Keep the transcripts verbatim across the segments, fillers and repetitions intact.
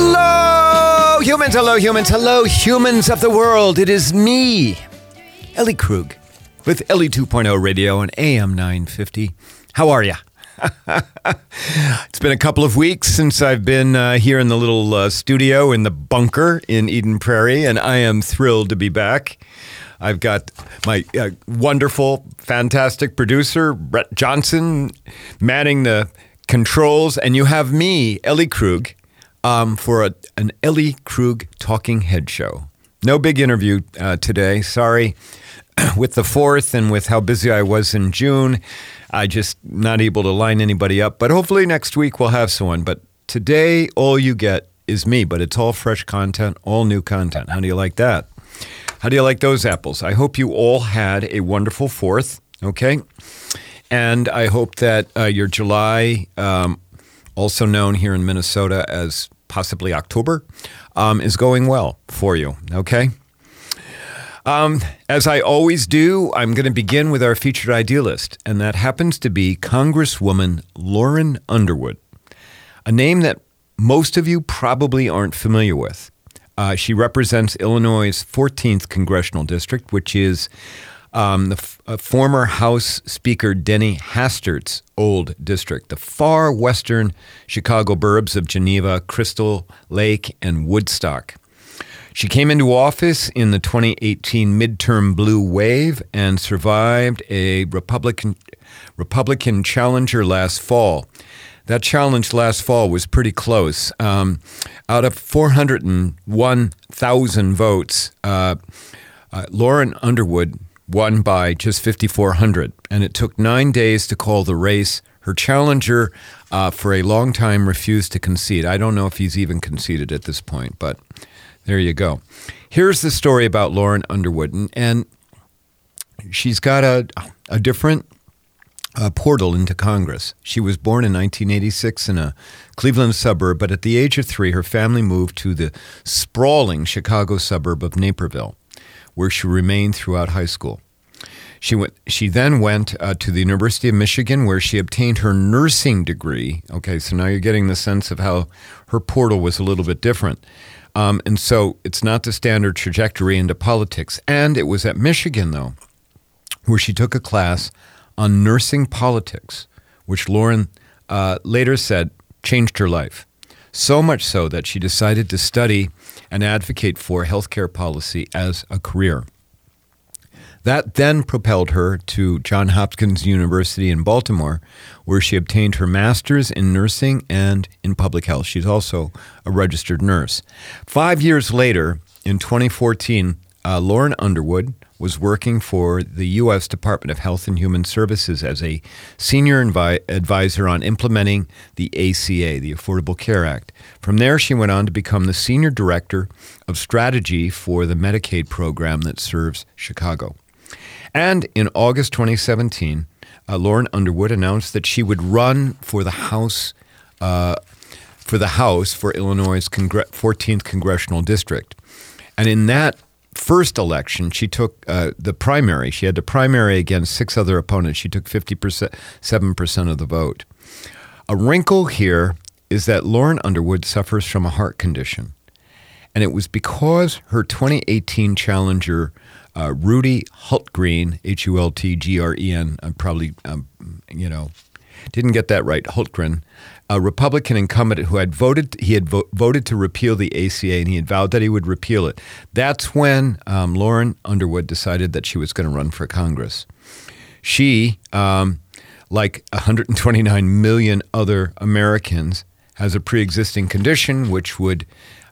Hello, humans, hello, humans, hello, humans of the world. It is me, Ellie Krug, with Ellie two point oh Radio on A M nine fifty. How are ya? It's been a couple of weeks since I've been uh, here in the little uh, studio in the bunker in Eden Prairie, and I am thrilled to be back. I've got my uh, wonderful, fantastic producer, Brett Johnson, manning the controls, and you have me, Ellie Krug, um, for a, an Ellie Krug Talking Head Show. No big interview uh, today, sorry. With the fourth and with how busy I was in June, I just not able to line anybody up. But hopefully next week we'll have someone. But today, all you get is me, but it's all fresh content, all new content. How do you like that? How do you like those apples? I hope you all had a wonderful fourth, okay? And I hope that uh, your July, um, also known here in Minnesota as possibly October, um, is going well for you, okay? Um, as I always do, I'm going to begin with our featured idealist, and that happens to be Congresswoman Lauren Underwood, a name that most of you probably aren't familiar with. Uh, she represents Illinois's fourteenth Congressional District, which is um, the f- uh, former House Speaker Denny Hastert's old district, the far western Chicago burbs of Geneva, Crystal Lake, and Woodstock. She came into office in the twenty eighteen midterm blue wave and survived a Republican Republican challenger last fall. That challenge last fall was pretty close. Um, out of four hundred one thousand votes, uh, uh, Lauren Underwood won by just fifty-four hundred, and it took nine days to call the race. Her challenger uh, for a long time refused to concede. I don't know if he's even conceded at this point, but there you go. Here's the story about Lauren Underwood, and, and she's got a, a different A portal into Congress. She was born in nineteen eighty-six in a Cleveland suburb, but at the age of three, her family moved to the sprawling Chicago suburb of Naperville, where she remained throughout high school. She went. She then went uh, to the University of Michigan, where she obtained her nursing degree. Okay, so now you're getting the sense of how her portal was a little bit different. Um, and so it's not the standard trajectory into politics. And it was at Michigan, though, where she took a class on nursing politics, which Lauren uh, later said changed her life. So much so that she decided to study and advocate for healthcare policy as a career. That then propelled her to Johns Hopkins University in Baltimore, where she obtained her master's in nursing and in public health. She's also a registered nurse. Five years later, in twenty fourteen, uh, Lauren Underwood was working for the U S Department of Health and Human Services as a senior invi- advisor on implementing the A C A, the Affordable Care Act. From there, she went on to become the senior director of strategy for the Medicaid program that serves Chicago. And in August twenty seventeen, uh, Lauren Underwood announced that she would run for the House uh, for the House for Illinois's Congre- fourteenth Congressional District. And in that first election, she took uh, the primary. She had to primary against six other opponents. She took fifty percent, seven percent of the vote. A wrinkle here is that Lauren Underwood suffers from a heart condition. And it was because her twenty eighteen challenger, uh, Rudy Hultgren, H U L T G R E N, I'm probably, um, you know, didn't get that right, Hultgren, a Republican incumbent who had voted, he had vo- voted to repeal the A C A, and he had vowed that he would repeal it. That's when um, Lauren Underwood decided that she was going to run for Congress. She, um, like one hundred twenty-nine million other Americans, has a pre-existing condition which would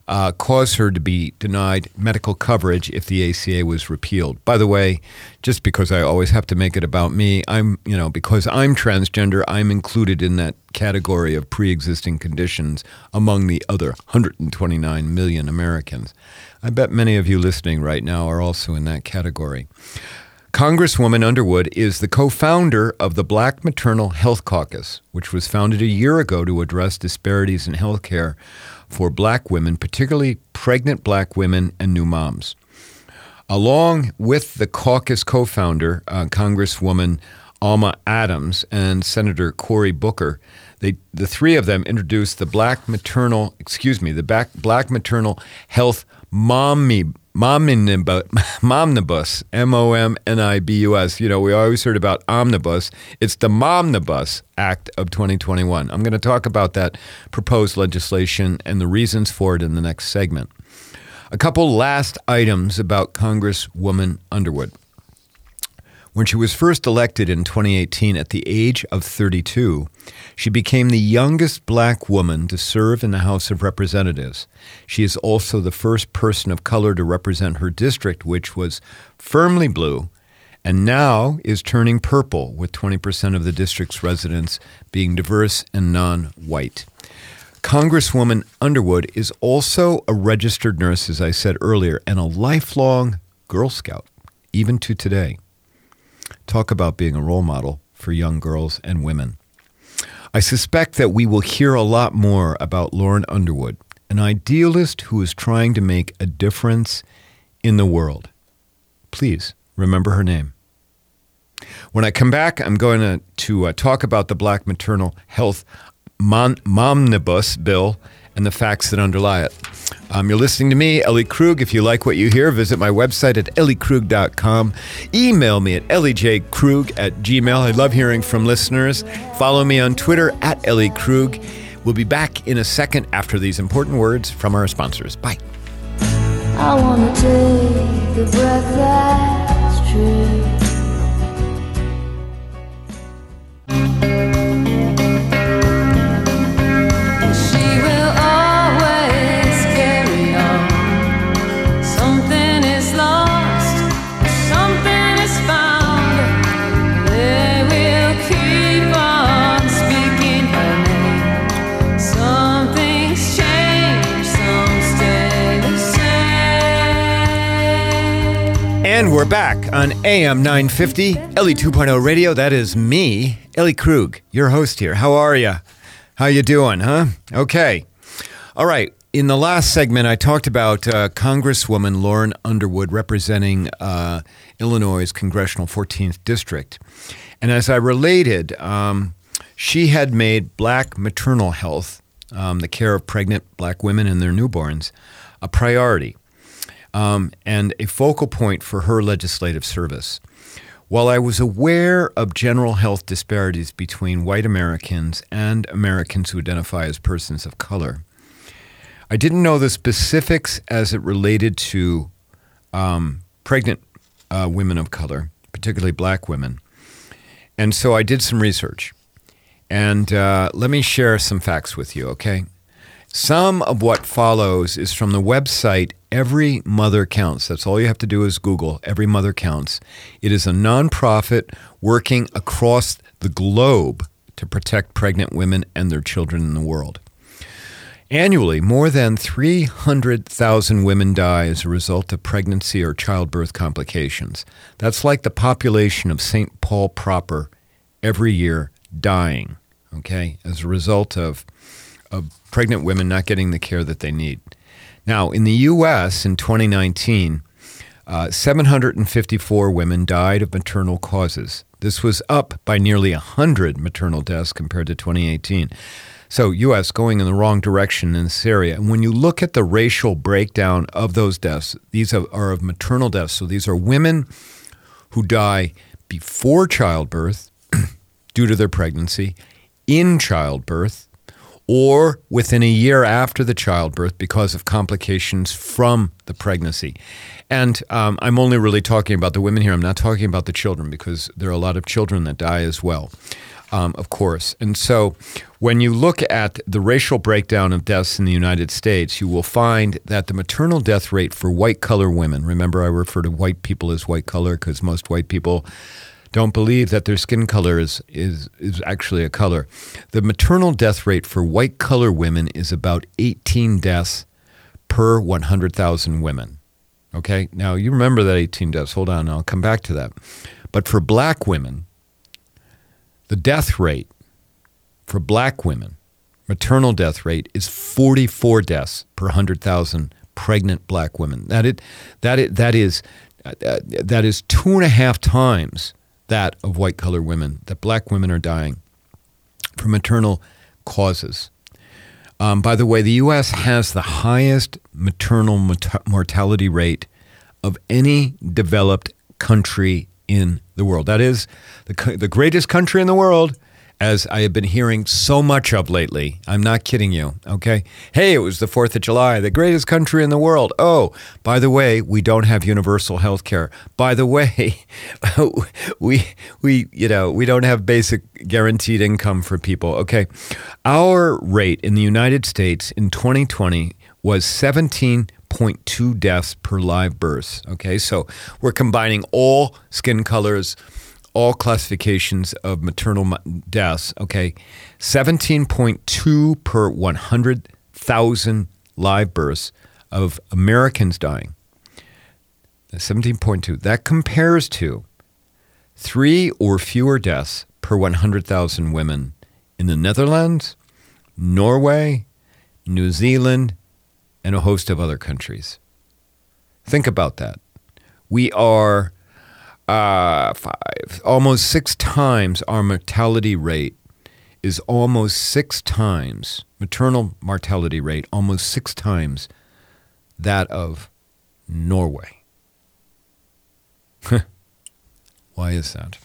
uh, cause her to be denied medical coverage if the A C A was repealed. By the way, just because I always have to make it about me, I'm, you know, because I'm transgender, I'm included in that category of pre-existing conditions among the other one hundred twenty-nine million Americans. I bet many of you listening right now are also in that category. Congresswoman Underwood is the co-founder of the Black Maternal Health Caucus, which was founded a year ago to address disparities in health care for black women, particularly pregnant black women and new moms. Along with the caucus co-founder, uh, Congresswoman Alma Adams, and Senator Cory Booker, They, the three of them introduced the Black Maternal, excuse me, the back, Black Maternal Health Momnibus, Momnibus, M O M N I B U S. You know, we always heard about Omnibus. It's the Momnibus Act of twenty twenty-one. I'm going to talk about that proposed legislation and the reasons for it in the next segment. A couple last items about Congresswoman Underwood. When she was first elected in twenty eighteen at the age of thirty-two, she became the youngest Black woman to serve in the House of Representatives. She is also the first person of color to represent her district, which was firmly blue and now is turning purple, with twenty percent of the district's residents being diverse and non-white. Congresswoman Underwood is also a registered nurse, as I said earlier, and a lifelong Girl Scout, even to today. Talk about being a role model for young girls and women. I suspect that we will hear a lot more about Lauren Underwood, an idealist who is trying to make a difference in the world. Please remember her name. When I come back, I'm going to, to uh, talk about the Black Maternal Health Mon- Momnibus bill and the facts that underlie it. Um, you're listening to me, Ellie Krug. If you like what you hear, visit my website at ellie krug dot com. Email me at ellie j krug at gmail. I love hearing from listeners. Follow me on Twitter at Ellie Krug. We'll be back in a second after these important words from our sponsors. Bye. I want to take the breath that's true. And we're back on A M nine fifty, Ellie two point oh Radio. That is me, Ellie Krug, your host here. How are you? How you doing, huh? Okay. All right. In the last segment, I talked about uh, Congresswoman Lauren Underwood representing uh, Illinois' Congressional fourteenth District. And as I related, um, she had made Black maternal health, um, the care of pregnant Black women and their newborns, a priority. Um, and a focal point for her legislative service. While I was aware of general health disparities between white Americans and Americans who identify as persons of color, I didn't know the specifics as it related to um, pregnant uh, women of color, particularly Black women. And so I did some research. And uh, let me share some facts with you, okay? Some of what follows is from the website Every Mother Counts. That's all you have to do is Google Every Mother Counts. It is a nonprofit working across the globe to protect pregnant women and their children in the world. Annually, more than three hundred thousand women die as a result of pregnancy or childbirth complications. That's like the population of Saint Paul proper every year dying, okay, as a result of of pregnant women not getting the care that they need. Now, in the U S in twenty nineteen, uh, seven hundred fifty-four women died of maternal causes. This was up by nearly one hundred maternal deaths compared to twenty eighteen. So, U S going in the wrong direction in this area. And when you look at the racial breakdown of those deaths, these are, are of maternal deaths. So, these are women who die before childbirth due to their pregnancy, in childbirth, or within a year after the childbirth because of complications from the pregnancy. And um, I'm only really talking about the women here. I'm not talking about the children because there are a lot of children that die as well, um, of course. And so when you look at the racial breakdown of deaths in the United States, you will find that the maternal death rate for white-collar women, remember I refer to white people as white-collar because most white people don't believe that their skin color is, is, is actually a color. The maternal death rate for white color women is about eighteen deaths per one hundred thousand women. Okay? Now, you remember that eighteen deaths. Hold on. I'll come back to that. But for Black women, the death rate for Black women, maternal death rate, is forty-four deaths per one hundred thousand pregnant Black women. That it, that it, that is, uh, that is two and a half times that of white collar women, that Black women are dying from maternal causes. Um, by the way, the U S has the highest maternal mot- mortality rate of any developed country in the world. That is the co- the greatest country in the world, as I have been hearing so much of lately. I'm not kidding you, okay? Hey, it was the fourth of July, the greatest country in the world. Oh, by the way, we don't have universal health care. By the way, we we you know, we don't have basic guaranteed income for people, okay? Our rate in the United States in twenty twenty was seventeen point two deaths per live birth, okay? So we're combining all skin colors, all classifications of maternal deaths, okay, seventeen point two per one hundred thousand live births of Americans dying, seventeen point two. That compares to three or fewer deaths per one hundred thousand women in the Netherlands, Norway, New Zealand, and a host of other countries. Think about that. We are... Uh, five, almost six times our mortality rate is almost six times, maternal mortality rate, almost six times that of Norway. Why is that?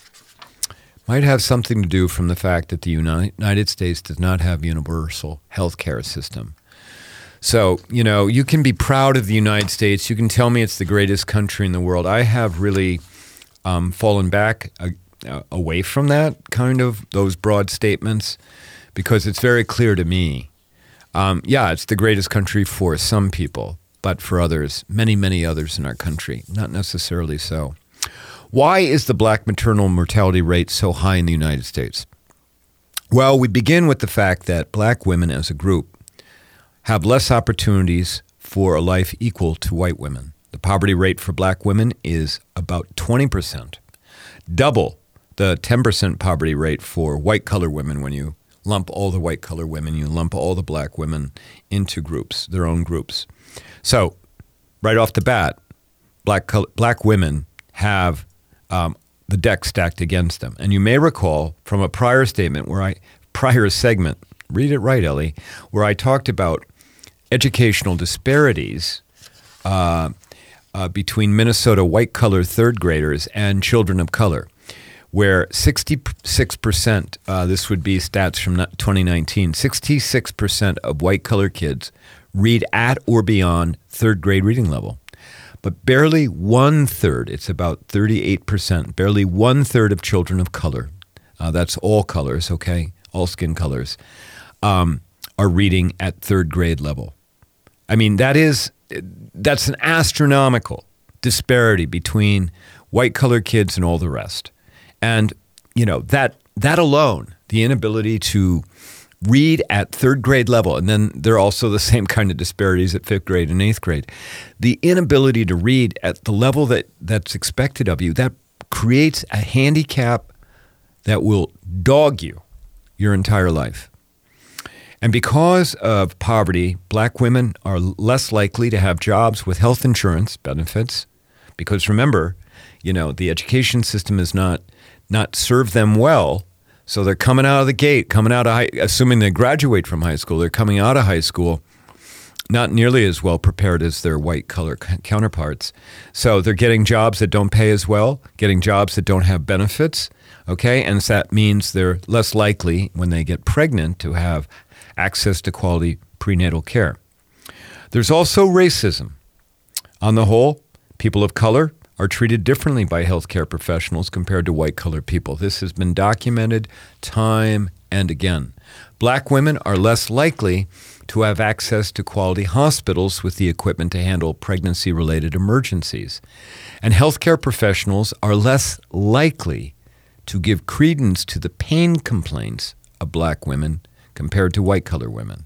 Might have something to do from the fact that the United States does not have universal health care system. So, you know, you can be proud of the United States. You can tell me it's the greatest country in the world. I have really... Um, fallen back uh, uh, away from that kind of those broad statements, because it's very clear to me. Um, yeah, it's the greatest country for some people, but for others, many, many others in our country, not necessarily so. Why is the Black maternal mortality rate so high in the United States? Well, we begin with the fact that Black women as a group have less opportunities for a life equal to white women. The poverty rate for Black women is about twenty percent, double the ten percent poverty rate for white collar women. When you lump all the white collar women, you lump all the Black women into groups, their own groups. So right off the bat, Black color, black women have um, the deck stacked against them. And you may recall from a prior statement where I, prior segment, read it right, Ellie, where I talked about educational disparities, uh, Uh, between Minnesota white collar third graders and children of color, where sixty-six percent, uh, this would be stats from twenty nineteen, sixty-six percent of white collar kids read at or beyond third grade reading level. But barely one third, it's about thirty-eight percent, barely one third of children of color, uh, that's all colors, okay, all skin colors, um, are reading at third grade level. I mean, that is... That's an astronomical disparity between white collar kids and all the rest. And, you know, that that alone, the inability to read at third grade level, and then there are also the same kind of disparities at fifth grade and eighth grade. The inability to read at the level that, that's expected of you, that creates a handicap that will dog you your entire life. And because of poverty, Black women are less likely to have jobs with health insurance benefits, because remember, you know, the education system has not not served them well. So they're coming out of the gate, coming out of high, assuming they graduate from high school, they're coming out of high school not nearly as well prepared as their white collar counterparts. So they're getting jobs that don't pay as well, getting jobs that don't have benefits, okay? And so that means they're less likely when they get pregnant to have access to quality prenatal care. There's also racism. On the whole, people of color are treated differently by healthcare professionals compared to white collar people. This has been documented time and again. Black women are less likely to have access to quality hospitals with the equipment to handle pregnancy-related emergencies. And healthcare professionals are less likely to give credence to the pain complaints of Black women compared to white collar women.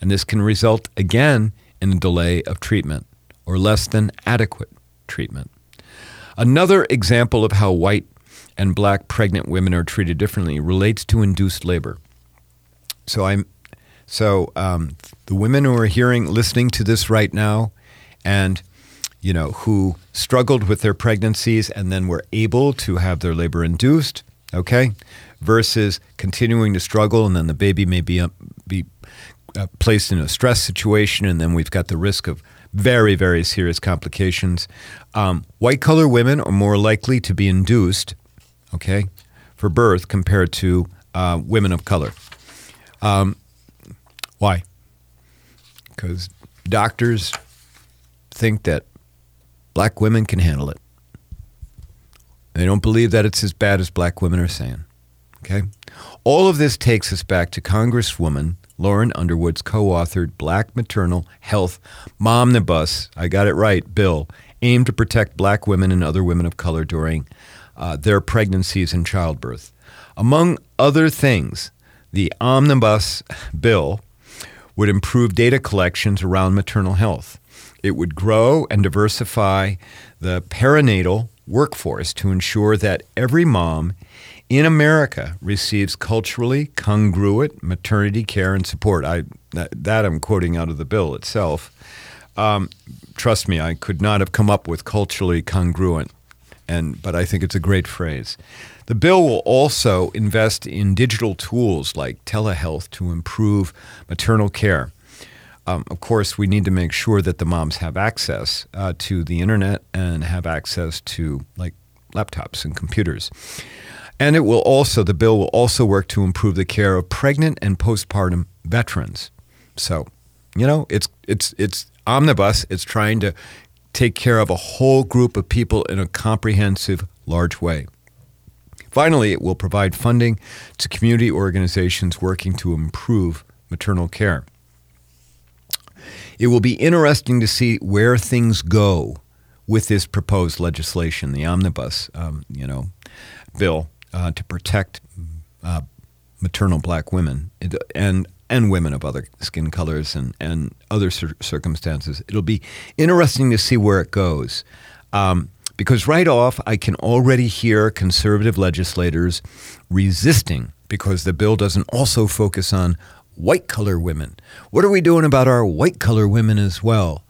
And this can result, again, in a delay of treatment or less than adequate treatment. Another example of how white and Black pregnant women are treated differently relates to induced labor. So I'm, so um, the women who are hearing, listening to this right now and, you know, who struggled with their pregnancies and then were able to have their labor induced, okay, versus continuing to struggle and then the baby may be uh, placed in a stress situation, and then we've got the risk of very, very serious complications. Um, white-collar women are more likely to be induced, okay, for birth compared to uh, women of color. Um, why? Because doctors think that black women can handle it. They don't believe that it's as bad as black women are saying. Okay? All of this takes us back to Congresswoman Lauren Underwood's co-authored Black Maternal Health Momnibus, I got it right, bill, aimed to protect black women and other women of color during uh, their pregnancies and childbirth. Among other things, the Omnibus bill would improve data collections around maternal health. It would grow and diversify the perinatal workforce to ensure that every mom in America receives culturally congruent maternity care and support. I that, that I'm quoting out of the bill itself. Um, trust me, I could not have come up with culturally congruent, and but I think it's a great phrase. The bill will also invest in digital tools like telehealth to improve maternal care. Um, of course, we need to make sure that the moms have access uh, to the internet and have access to like laptops and computers. And it will also, the bill will also work to improve the care of pregnant and postpartum veterans. So, you know, it's it's it's omnibus. It's trying to take care of a whole group of people in a comprehensive, large way. Finally, it will provide funding to community organizations working to improve maternal care. It will be interesting to see where things go with this proposed legislation, the omnibus, um, you know, bill uh, to protect uh, maternal black women and and women of other skin colors and and other cir- circumstances. It'll be interesting to see where it goes, um, because right off, I can already hear conservative legislators resisting because the bill doesn't also focus on white collar women. What are we doing about our white collar women as well?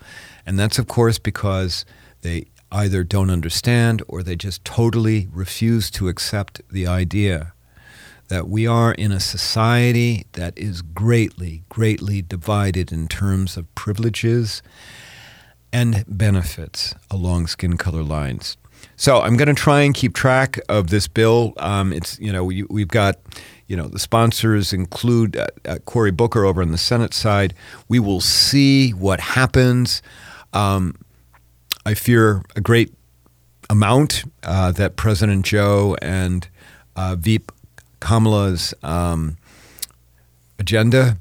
And that's, of course, because they either don't understand or they just totally refuse to accept the idea that we are in a society that is greatly, greatly divided in terms of privileges and benefits along skin color lines. So I'm going to try and keep track of this bill. Um, it's, you know, we, we've got, you know, the sponsors include uh, uh, Cory Booker over on the Senate side. We will see what happens. Um, I fear a great amount uh, that President Joe and uh, V P Kamala's um, agenda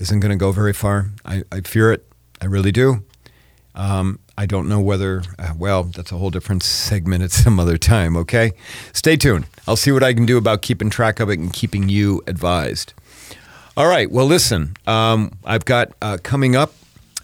isn't going to go very far. I, I fear it. I really do. Um, I don't know whether, uh, well, that's a whole different segment at some other time, okay? Stay tuned. I'll see what I can do about keeping track of it and keeping you advised. All right, well, listen, um, I've got uh, coming up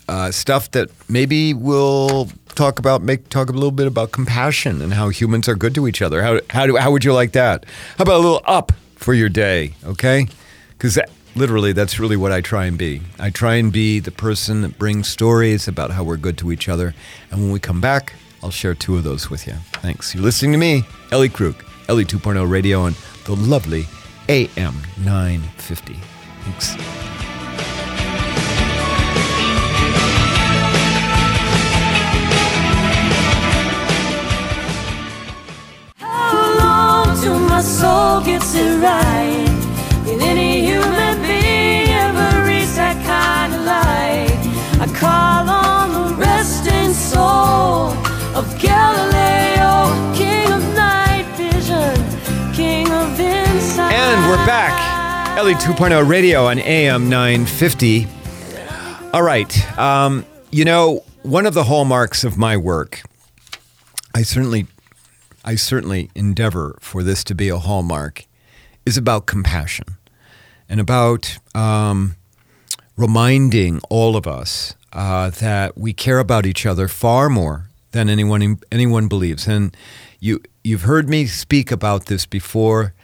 uh, stuff that maybe we'll talk about, make talk a little bit about compassion and how humans are good to each other. How how do how would you like that? How about a little up for your day, okay? Because that... Literally, that's really what I try and be. I try and be the person that brings stories about how we're good to each other. And when we come back, I'll share two of those with you. Thanks. You're listening to me, Ellie Krug, Ellie two point oh Radio on the lovely A M nine fifty. Thanks. How long till my soul gets it right? Will any human being ever reach that kind of light? I call on the resting soul of Galileo, king of night vision, king of insight. And we're back. Ellie two point oh Radio on A M nine fifty. All right. Um, you know, one of the hallmarks of my work, I certainly, I certainly endeavor for this to be a hallmark, is about compassion and about um, reminding all of us uh, that we care about each other far more than anyone anyone believes. And you, you've heard me speak about this before.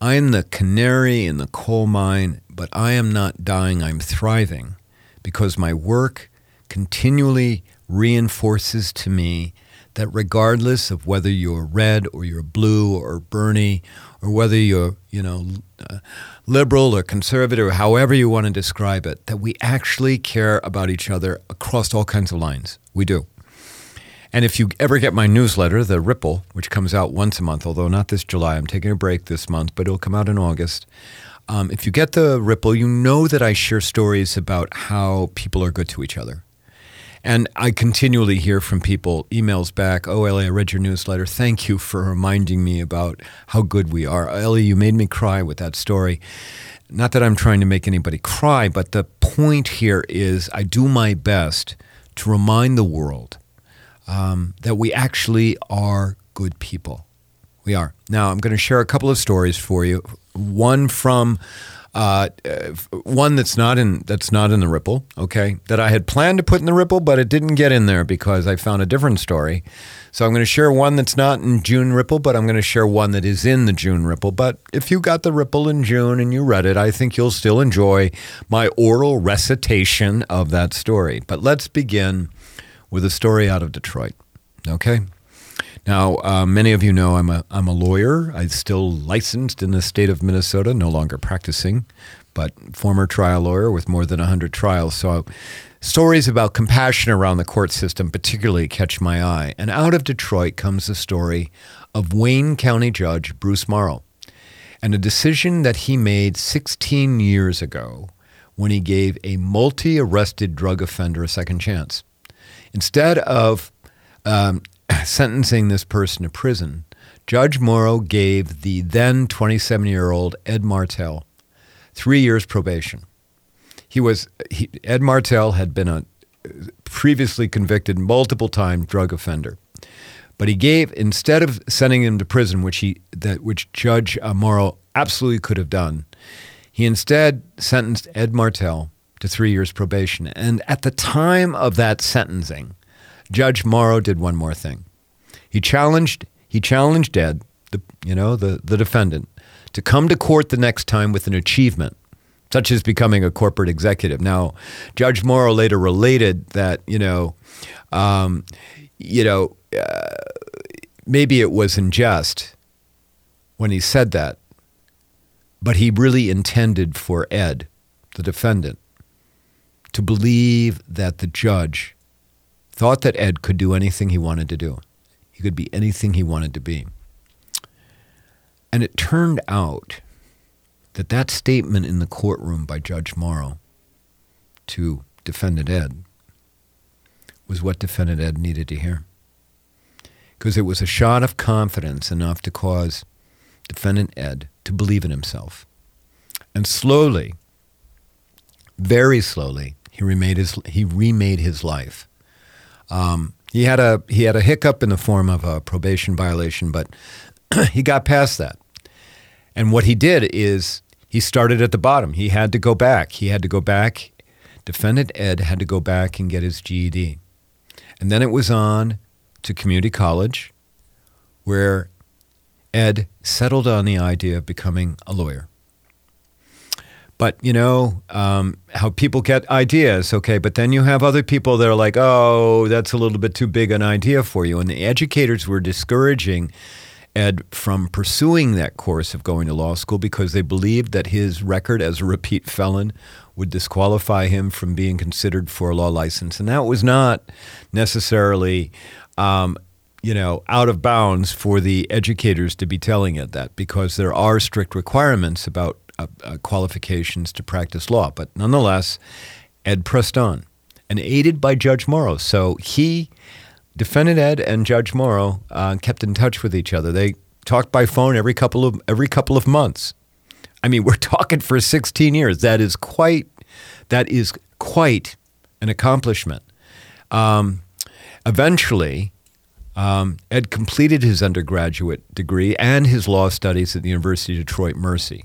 I'm the canary in the coal mine, but I am not dying. I'm thriving because my work continually reinforces to me that regardless of whether you're red or you're blue or Bernie, or whether you're, you know, uh, liberal or conservative or however you want to describe it, that we actually care about each other across all kinds of lines. We do. And if you ever get my newsletter, The Ripple, which comes out once a month, although not this July, I'm taking a break this month, but it'll come out in August. Um, if you get The Ripple, you know that I share stories about how people are good to each other. And I continually hear from people, emails back, oh, Ellie, I read your newsletter. Thank you for reminding me about how good we are. Ellie, you made me cry with that story. Not that I'm trying to make anybody cry, but the point here is I do my best to remind the world um, that we actually are good people. We are. Now, I'm going to share a couple of stories for you. One from... Uh, one that's not in that's not in the Ripple, okay, that I had planned to put in the Ripple, but it didn't get in there because I found a different story. So I'm going to share one that's not in June Ripple, but I'm going to share one that is in the June Ripple. But if you got the Ripple in June and you read it, I think you'll still enjoy my oral recitation of that story. But let's begin with a story out of Detroit, okay? Now, uh, many of you know I'm a I'm a lawyer. I'm still licensed in the state of Minnesota, no longer practicing, but former trial lawyer with more than one hundred trials. So stories about compassion around the court system particularly catch my eye. And out of Detroit comes the story of Wayne County Judge Bruce Morrow and a decision that he made sixteen years ago when he gave a multi-arrested drug offender a second chance. Instead of... Um, sentencing this person to prison, Judge Morrow gave the then twenty-seven-year-old Ed Martell three years probation. He was he, Ed Martell had been a previously convicted multiple-time drug offender, but he gave instead of sending him to prison, which he that which Judge Morrow absolutely could have done, he instead sentenced Ed Martell to three years probation. And at the time of that sentencing, Judge Morrow did one more thing. He challenged he challenged Ed, the, you know, the, the defendant, to come to court the next time with an achievement, such as becoming a corporate executive. Now, Judge Morrow later related that, you know, um, you know, uh, maybe it was in jest when he said that, but he really intended for Ed, the defendant, to believe that the judge thought that Ed could do anything he wanted to do. He could be anything he wanted to be. And it turned out that that statement in the courtroom by Judge Morrow to defendant Ed was what defendant Ed needed to hear. Because it was a shot of confidence enough to cause defendant Ed to believe in himself. And slowly, very slowly, he remade his, he remade his life. Um, he had a he had a hiccup in the form of a probation violation, but he got past that. And what he did is he started at the bottom. He had to go back. He had to go back. Defendant Ed had to go back and get his G E D. And then it was on to community college, where Ed settled on the idea of becoming a lawyer. But, you know, um, how people get ideas, okay, but then you have other people that are like, oh, that's a little bit too big an idea for you. And the educators were discouraging Ed from pursuing that course of going to law school because they believed that his record as a repeat felon would disqualify him from being considered for a law license. And that was not necessarily, um, you know, out of bounds for the educators to be telling Ed that because there are strict requirements about Uh, uh, qualifications to practice law. But nonetheless, Ed pressed on and aided by Judge Morrow. So he, defendant Ed and Judge Morrow, uh, kept in touch with each other. They talked by phone every couple of every couple of months. I mean, we're talking for sixteen years. That is quite, that is quite an accomplishment. Um, eventually, um, Ed completed his undergraduate degree and his law studies at the University of Detroit Mercy.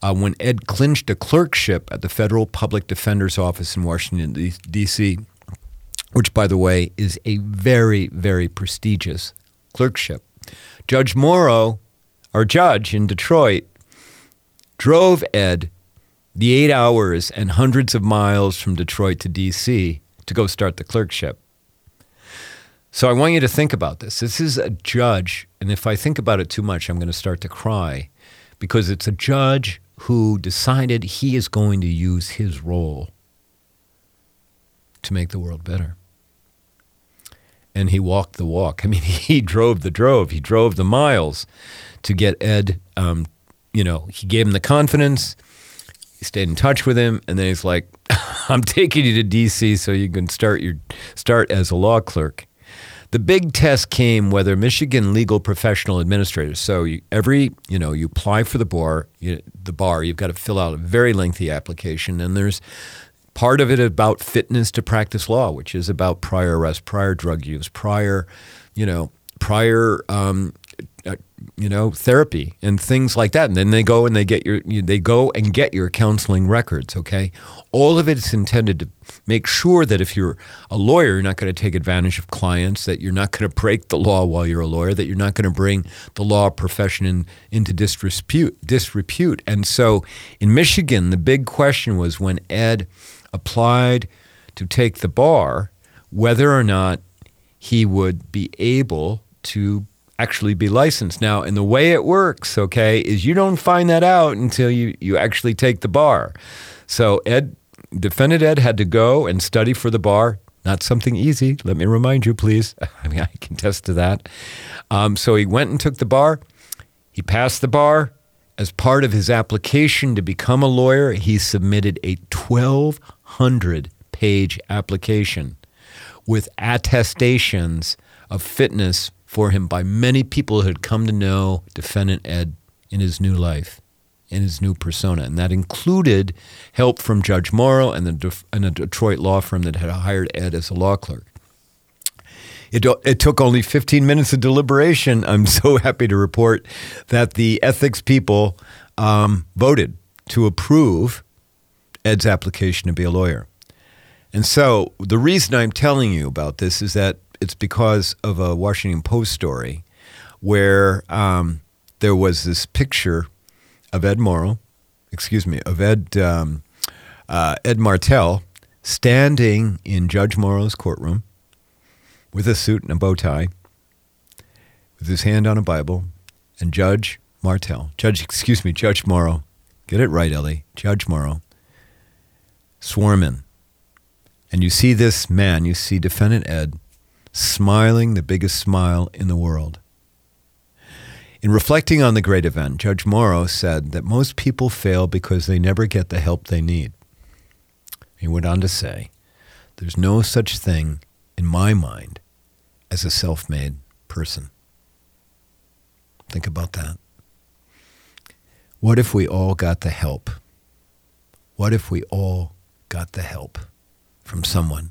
Uh, when Ed clinched a clerkship at the Federal Public Defender's Office in Washington, D C, which, by the way, is a very, very prestigious clerkship, Judge Morrow, our judge in Detroit, drove Ed the eight hours and hundreds of miles from Detroit to D C to go start the clerkship. So I want you to think about this. This is a judge, and if I think about it too much, I'm going to start to cry, because it's a judge who decided he is going to use his role to make the world better. And he walked the walk. I mean, he drove the drove. He drove the miles to get Ed, um, you know, he gave him the confidence. He stayed in touch with him. And then he's like, I'm taking you to D C so you can start your start as a law clerk. The big test came whether Michigan legal professional administrators, so you, every, you know, you apply for the bar, you, the bar, you've got to fill out a very lengthy application, and there's part of it about fitness to practice law, which is about prior arrest, prior drug use, prior, you know, prior, um, uh, you know, therapy and things like that. And then they go and they get your, you, they go and get your counseling records, okay? All of it's intended to make sure that if you're a lawyer, you're not going to take advantage of clients, that you're not going to break the law while you're a lawyer, that you're not going to bring the law profession in, into disrepute, disrepute. And so in Michigan, the big question was when Ed applied to take the bar, whether or not he would be able to actually be licensed. Now, and the way it works, okay, is you don't find that out until you, you actually take the bar. So Ed, defendant Ed had to go and study for the bar. Not something easy. Let me remind you, please. I mean, I can attest to that. Um, so he went and took the bar. He passed the bar. As part of his application to become a lawyer, he submitted a twelve hundred page application with attestations of fitness for him by many people who had come to know Defendant Ed in his new life, in his new persona. And that included help from Judge Morrow and, the De- and a Detroit law firm that had hired Ed as a law clerk. It, it took only fifteen minutes of deliberation. I'm so happy to report that the ethics people um, voted to approve Ed's application to be a lawyer. And so the reason I'm telling you about this is that it's because of a Washington Post story where um, there was this picture of Ed Morrow, excuse me, of Ed um, uh, Ed Martell standing in Judge Morrow's courtroom with a suit and a bow tie, with his hand on a Bible, and Judge Martell, Judge, excuse me, Judge Morrow, get it right, Ellie, Judge Morrow, sworn in. And you see this man, you see Defendant Ed, smiling the biggest smile in the world. In reflecting on the great event, Judge Morrow said that most people fail because they never get the help they need. He went on to say, there's no such thing in my mind as a self-made person. Think about that. What if we all got the help? What if we all got the help from someone,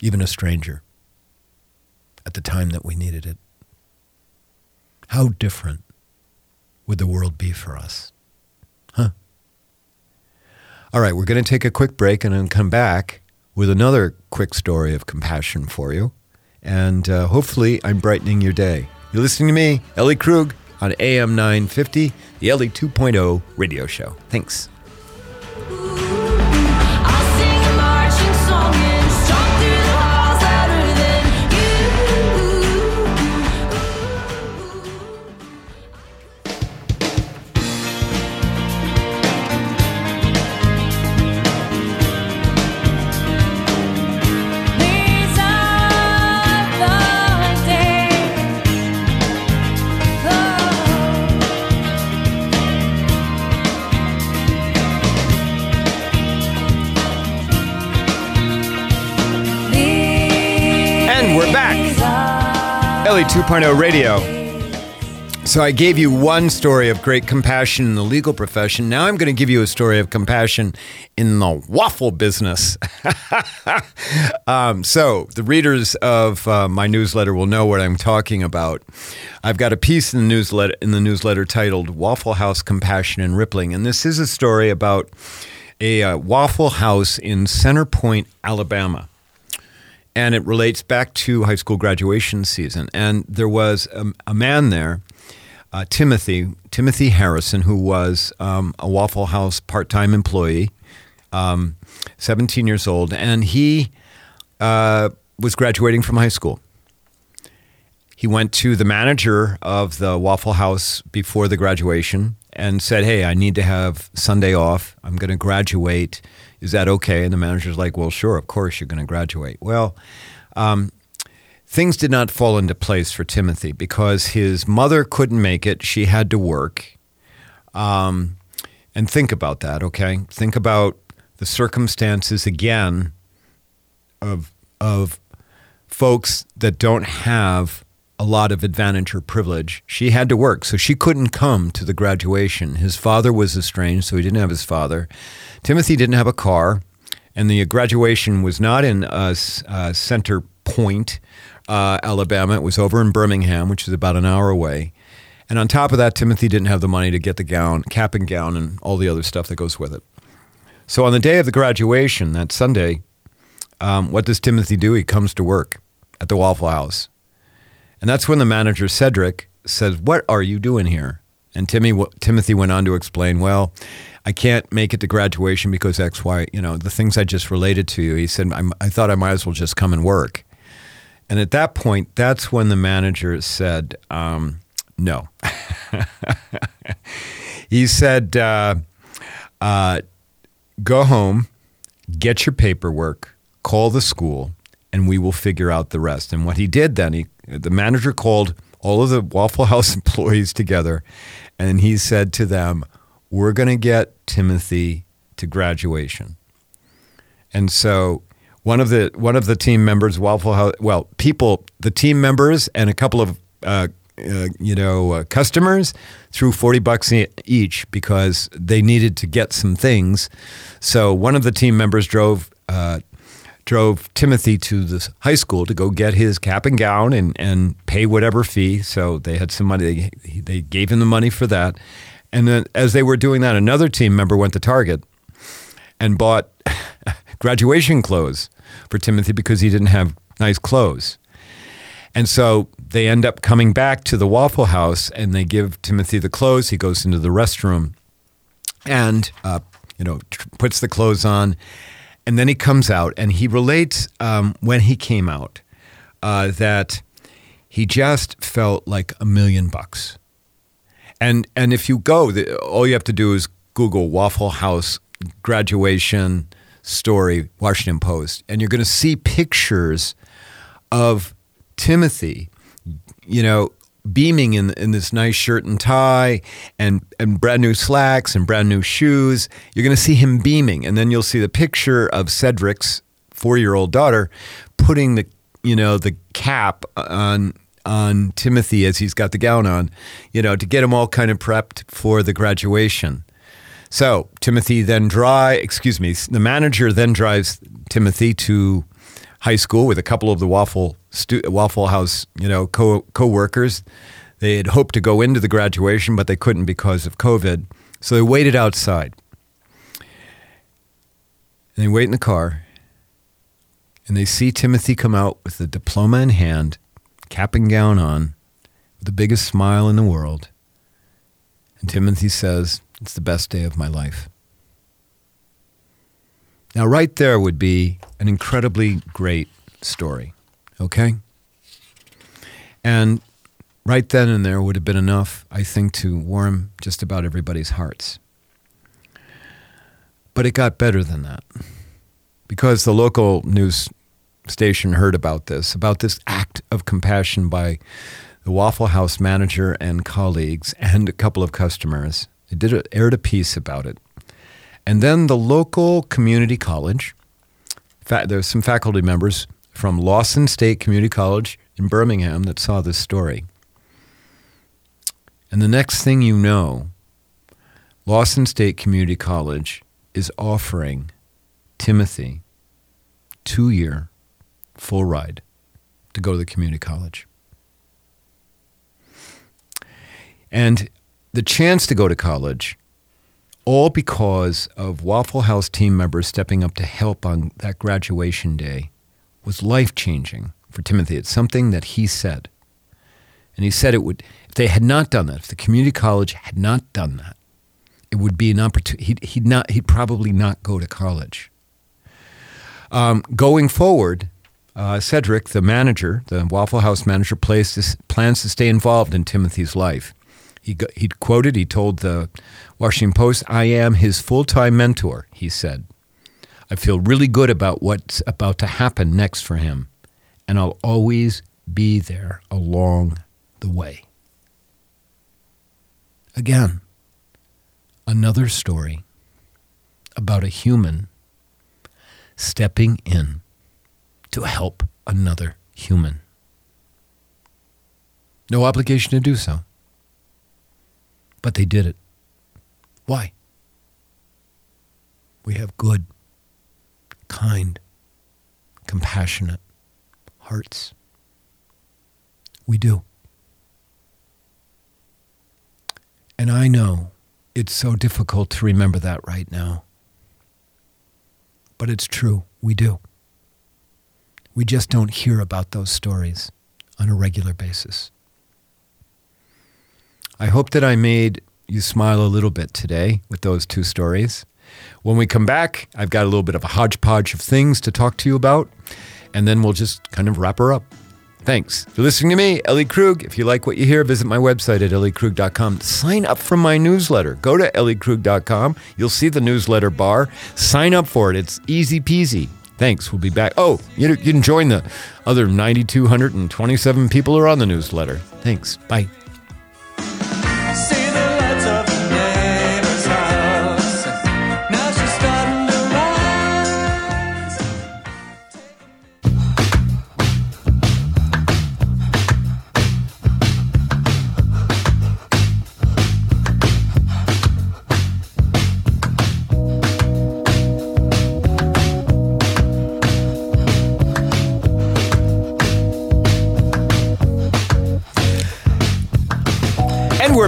even a stranger, at the time that we needed it? How different would the world be for us? Huh? All right, we're going to take a quick break and then come back with another quick story of compassion for you. And uh, hopefully I'm brightening your day. You're listening to me, Ellie Krug, on A M nine fifty, the Ellie two point oh radio show. Thanks. Ellie two point oh Radio. So I gave you one story of great compassion in the legal profession. Now I'm going to give you a story of compassion in the waffle business. um, so the readers of uh, my newsletter will know what I'm talking about. I've got a piece in the newsletter in the newsletter titled "Waffle House Compassion and Rippling," and this is a story about a uh, Waffle House in Center Point, Alabama. And it relates back to high school graduation season. And there was a, a man there, uh, Timothy, Timothy Harrison, who was um, a Waffle House part-time employee, um, seventeen years old. And he uh, was graduating from high school. He went to the manager of the Waffle House before the graduation and said, hey, I need to have Sunday off. I'm going to graduate. Is that okay? And the manager's like, well, sure, of course you're going to graduate. Well, um, things did not fall into place for Timothy because his mother couldn't make it. She had to work. Um, and think about that, okay? Think about the circumstances again of of folks that don't have a lot of advantage or privilege. She had to work, so she couldn't come to the graduation. His father was estranged, so he didn't have his father. Timothy didn't have a car, and the graduation was not in uh, uh, Center Point, uh, Alabama. It was over in Birmingham, which is about an hour away. And on top of that, Timothy didn't have the money to get the gown, cap and gown, and all the other stuff that goes with it. So on the day of the graduation, that Sunday, um, what does Timothy do? He comes to work at the Waffle House. And that's when the manager, Cedric, says, what are you doing here? And Timmy, w- Timothy went on to explain, well, I can't make it to graduation because X, Y, you know, the things I just related to you. He said, I'm, I thought I might as well just come and work. And at that point, that's when the manager said, um, no. He said, uh, uh, go home, get your paperwork, call the school, and we will figure out the rest. And what he did then, he the manager called all of the Waffle House employees together, and he said to them, we're going to get Timothy to graduation. And so one of the one of the team members, Waffle House, well, people, the team members and a couple of, uh, uh, you know, uh, customers threw forty bucks each because they needed to get some things. So one of the team members drove uh drove Timothy to the high school to go get his cap and gown and, and pay whatever fee. So they had some money. They, they gave him the money for that. And then as they were doing that, another team member went to Target and bought graduation clothes for Timothy because he didn't have nice clothes. And so they end up coming back to the Waffle House and they give Timothy the clothes. He goes into the restroom and, uh, you know, tr- puts the clothes on. And then he comes out and he relates um, when he came out uh, that he just felt like a million bucks. And and if you go, the, all you have to do is Google Waffle House graduation story, Washington Post, and you're going to see pictures of Timothy, you know, beaming in in this nice shirt and tie and, and brand new slacks and brand new shoes. You're going to see him beaming. And then you'll see the picture of Cedric's four-year-old daughter putting the, you know, the cap on, on Timothy as he's got the gown on, you know, to get him all kind of prepped for the graduation. So Timothy then dry, excuse me, the manager then drives Timothy to high school with a couple of the Waffle stu- Waffle House, you know, co- co-workers. They had hoped to go into the graduation, but they couldn't because of COVID. So they waited outside. And they wait in the car, and they see Timothy come out with the diploma in hand, cap and gown on, with the biggest smile in the world. And Timothy says, it's the best day of my life. Now, right there would be an incredibly great story, okay? And right then and there would have been enough, I think, to warm just about everybody's hearts. But it got better than that because the local news station heard about this, about this act of compassion by the Waffle House manager and colleagues and a couple of customers. They did a, aired a piece about it. And then the local community college, there's some faculty members from Lawson State Community College in Birmingham that saw this story. And the next thing you know, Lawson State Community College is offering Timothy two-year full ride to go to the community college. And the chance to go to college, all because of Waffle House team members stepping up to help on that graduation day, was life-changing for Timothy. It's something that he said. And he said it would, if they had not done that, if the community college had not done that, it would be an opportunity. He'd, he'd, not, he'd probably not go to college. Um, going forward, Uh, Cedric, the manager, the Waffle House manager, plays this, plans to stay involved in Timothy's life. He go, he quoted, he told the Washington Post, "I am his full-time mentor," he said. "I feel really good about what's about to happen next for him, and I'll always be there along the way." Again, another story about a human stepping in to help another human. No obligation to do so, but they did it. Why? We have good, kind, compassionate hearts. We do. And I know it's so difficult to remember that right now, but it's true. We do. We just don't hear about those stories on a regular basis. I hope that I made you smile a little bit today with those two stories. When we come back, I've got a little bit of a hodgepodge of things to talk to you about, and then we'll just kind of wrap her up. Thanks for listening to me, Ellie Krug. If you like what you hear, visit my website at ellie krug dot com. Sign up for my newsletter. Go to ellie krug dot com. You'll see the newsletter bar. Sign up for it. It's easy peasy. Thanks. We'll be back. Oh, you can join the other nine thousand two hundred twenty-seven people who are on the newsletter. Thanks. Bye.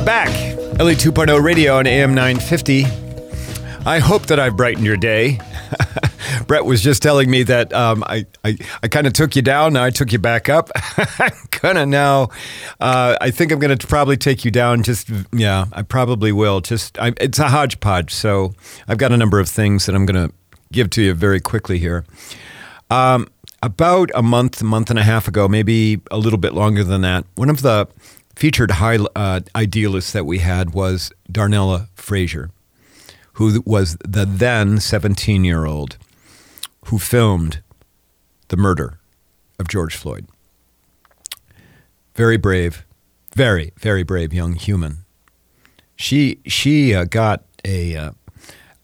Back, Ellie two point oh Radio on A M nine fifty. I hope that I've brightened your day. Brett was just telling me that um, I I, I kind of took you down. Now I took you back up. I'm gonna now. Uh, I think I'm gonna probably take you down. Just yeah, I probably will. Just I, it's a hodgepodge. So I've got a number of things that I'm gonna give to you very quickly here. Um, about a month, a month and a half ago, maybe a little bit longer than that. One of the featured high uh, idealist that we had was Darnella Frazier, who was the then seventeen-year-old who filmed the murder of George Floyd. Very brave, very, very brave young human. She she uh, got a uh,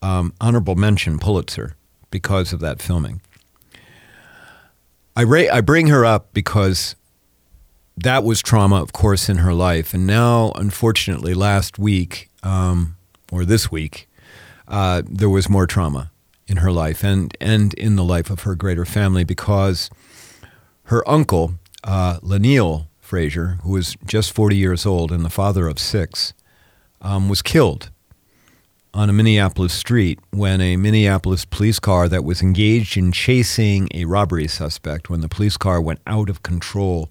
um, honorable mention Pulitzer because of that filming. I ra- I bring her up because that was trauma, of course, in her life. And now, unfortunately, last week um, or this week, uh, there was more trauma in her life and, and in the life of her greater family because her uncle, uh, Laniel Frazier, who was just forty years old and the father of six, um, was killed on a Minneapolis street when a Minneapolis police car that was engaged in chasing a robbery suspect, when the police car went out of control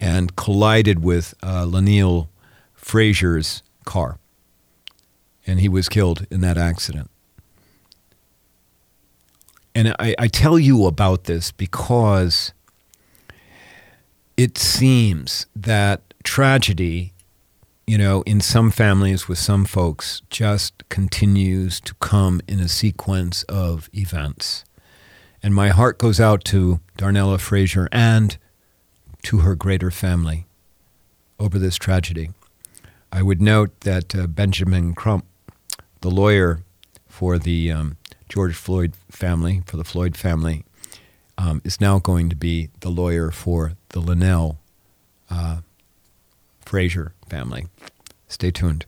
and collided with uh, Laniel Frazier's car. And he was killed in that accident. And I, I tell you about this because it seems that tragedy, you know, in some families with some folks just continues to come in a sequence of events. And my heart goes out to Darnella Frazier and to her greater family over this tragedy. I would note that uh, Benjamin Crump, the lawyer for the um, George Floyd family, for the Floyd family, um, is now going to be the lawyer for the Laniel uh, Frazier family. Stay tuned.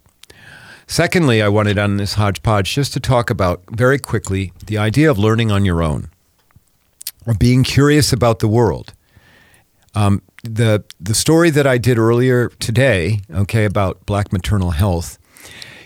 Secondly, I wanted on this hodgepodge just to talk about very quickly the idea of learning on your own or being curious about the world. Um, the the story that I did earlier today, okay, about Black maternal health,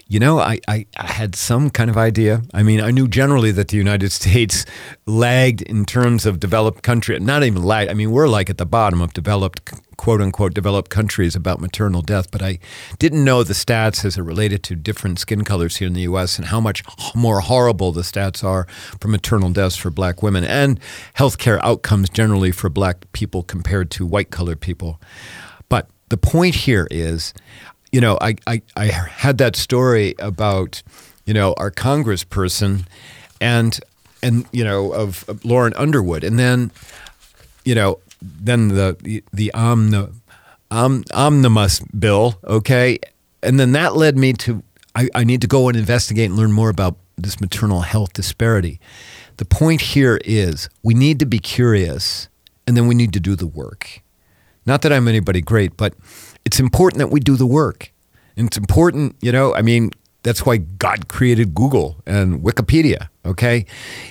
you know, I, I, I had some kind of idea. I mean, I knew generally that the United States lagged in terms of developed country, not even lagged. I mean, we're like at the bottom of developed quote-unquote developed countries about maternal death, but I didn't know the stats as it related to different skin colors here in the U S and how much more horrible the stats are for maternal deaths for black women and healthcare outcomes generally for black people compared to white-colored people. But the point here is, you know, I, I, I had that story about, you know, our congressperson and, and you know, of, of Lauren Underwood. And then, you know, then the the, the omni, om, omnibus bill, okay? And then that led me to, I, I need to go and investigate and learn more about this maternal health disparity. The point here is we need to be curious and then we need to do the work. Not that I'm anybody great, but it's important that we do the work. And it's important, you know, I mean, that's why God created Google and Wikipedia, okay?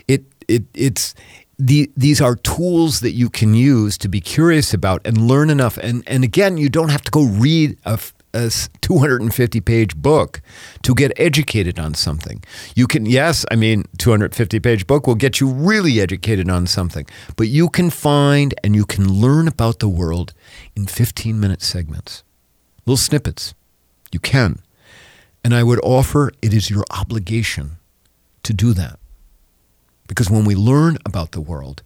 It it it's the these are tools that you can use to be curious about and learn enough. And and again, you don't have to go read a, a two hundred fifty page book to get educated on something. You can, yes, I mean, two hundred fifty page book will get you really educated on something, but you can find and you can learn about the world in fifteen minute segments, little snippets. You can. And I would offer it is your obligation to do that. Because when we learn about the world,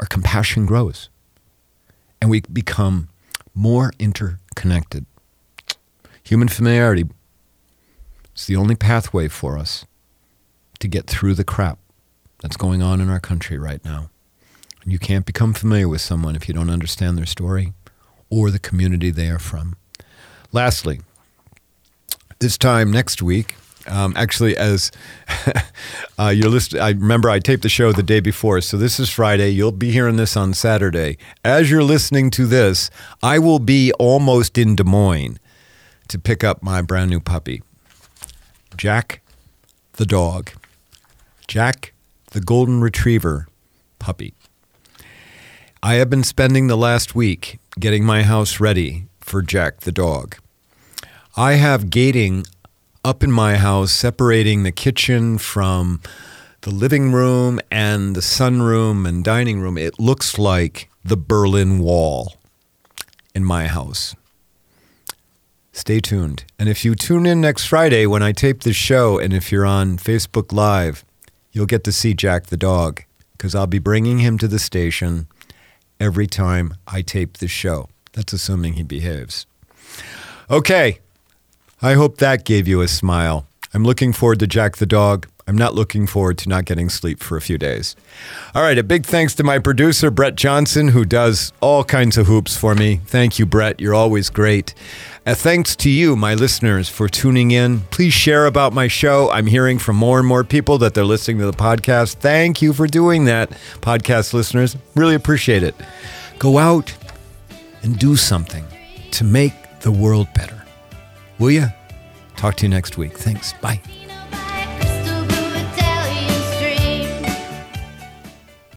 our compassion grows and we become more interconnected. Human familiarity is the only pathway for us to get through the crap that's going on in our country right now. And you can't become familiar with someone if you don't understand their story or the community they are from. Lastly, this time next week, um, actually, as uh, you're listening, I remember I taped the show the day before, so this is Friday. You'll be hearing this on Saturday. As you're listening to this, I will be almost in Des Moines to pick up my brand new puppy, Jack the dog, Jack the Golden Retriever puppy. I have been spending the last week getting my house ready for Jack the dog. I have gating up in my house separating the kitchen from the living room and the sunroom and dining room. It looks like the Berlin Wall in my house. Stay tuned. And if you tune in next Friday when I tape this show, and if you're on Facebook Live, you'll get to see Jack the dog because I'll be bringing him to the station every time I tape this show. That's assuming he behaves. Okay. I hope that gave you a smile. I'm looking forward to Jack the dog. I'm not looking forward to not getting sleep for a few days. All right, a big thanks to my producer, Brett Johnson, who does all kinds of hoops for me. Thank you, Brett. You're always great. A thanks to you, my listeners, for tuning in. Please share about my show. I'm hearing from more and more people that they're listening to the podcast. Thank you for doing that, podcast listeners. Really appreciate it. Go out and do something to make the world better. Will ya? Talk to you next week. Thanks. Bye.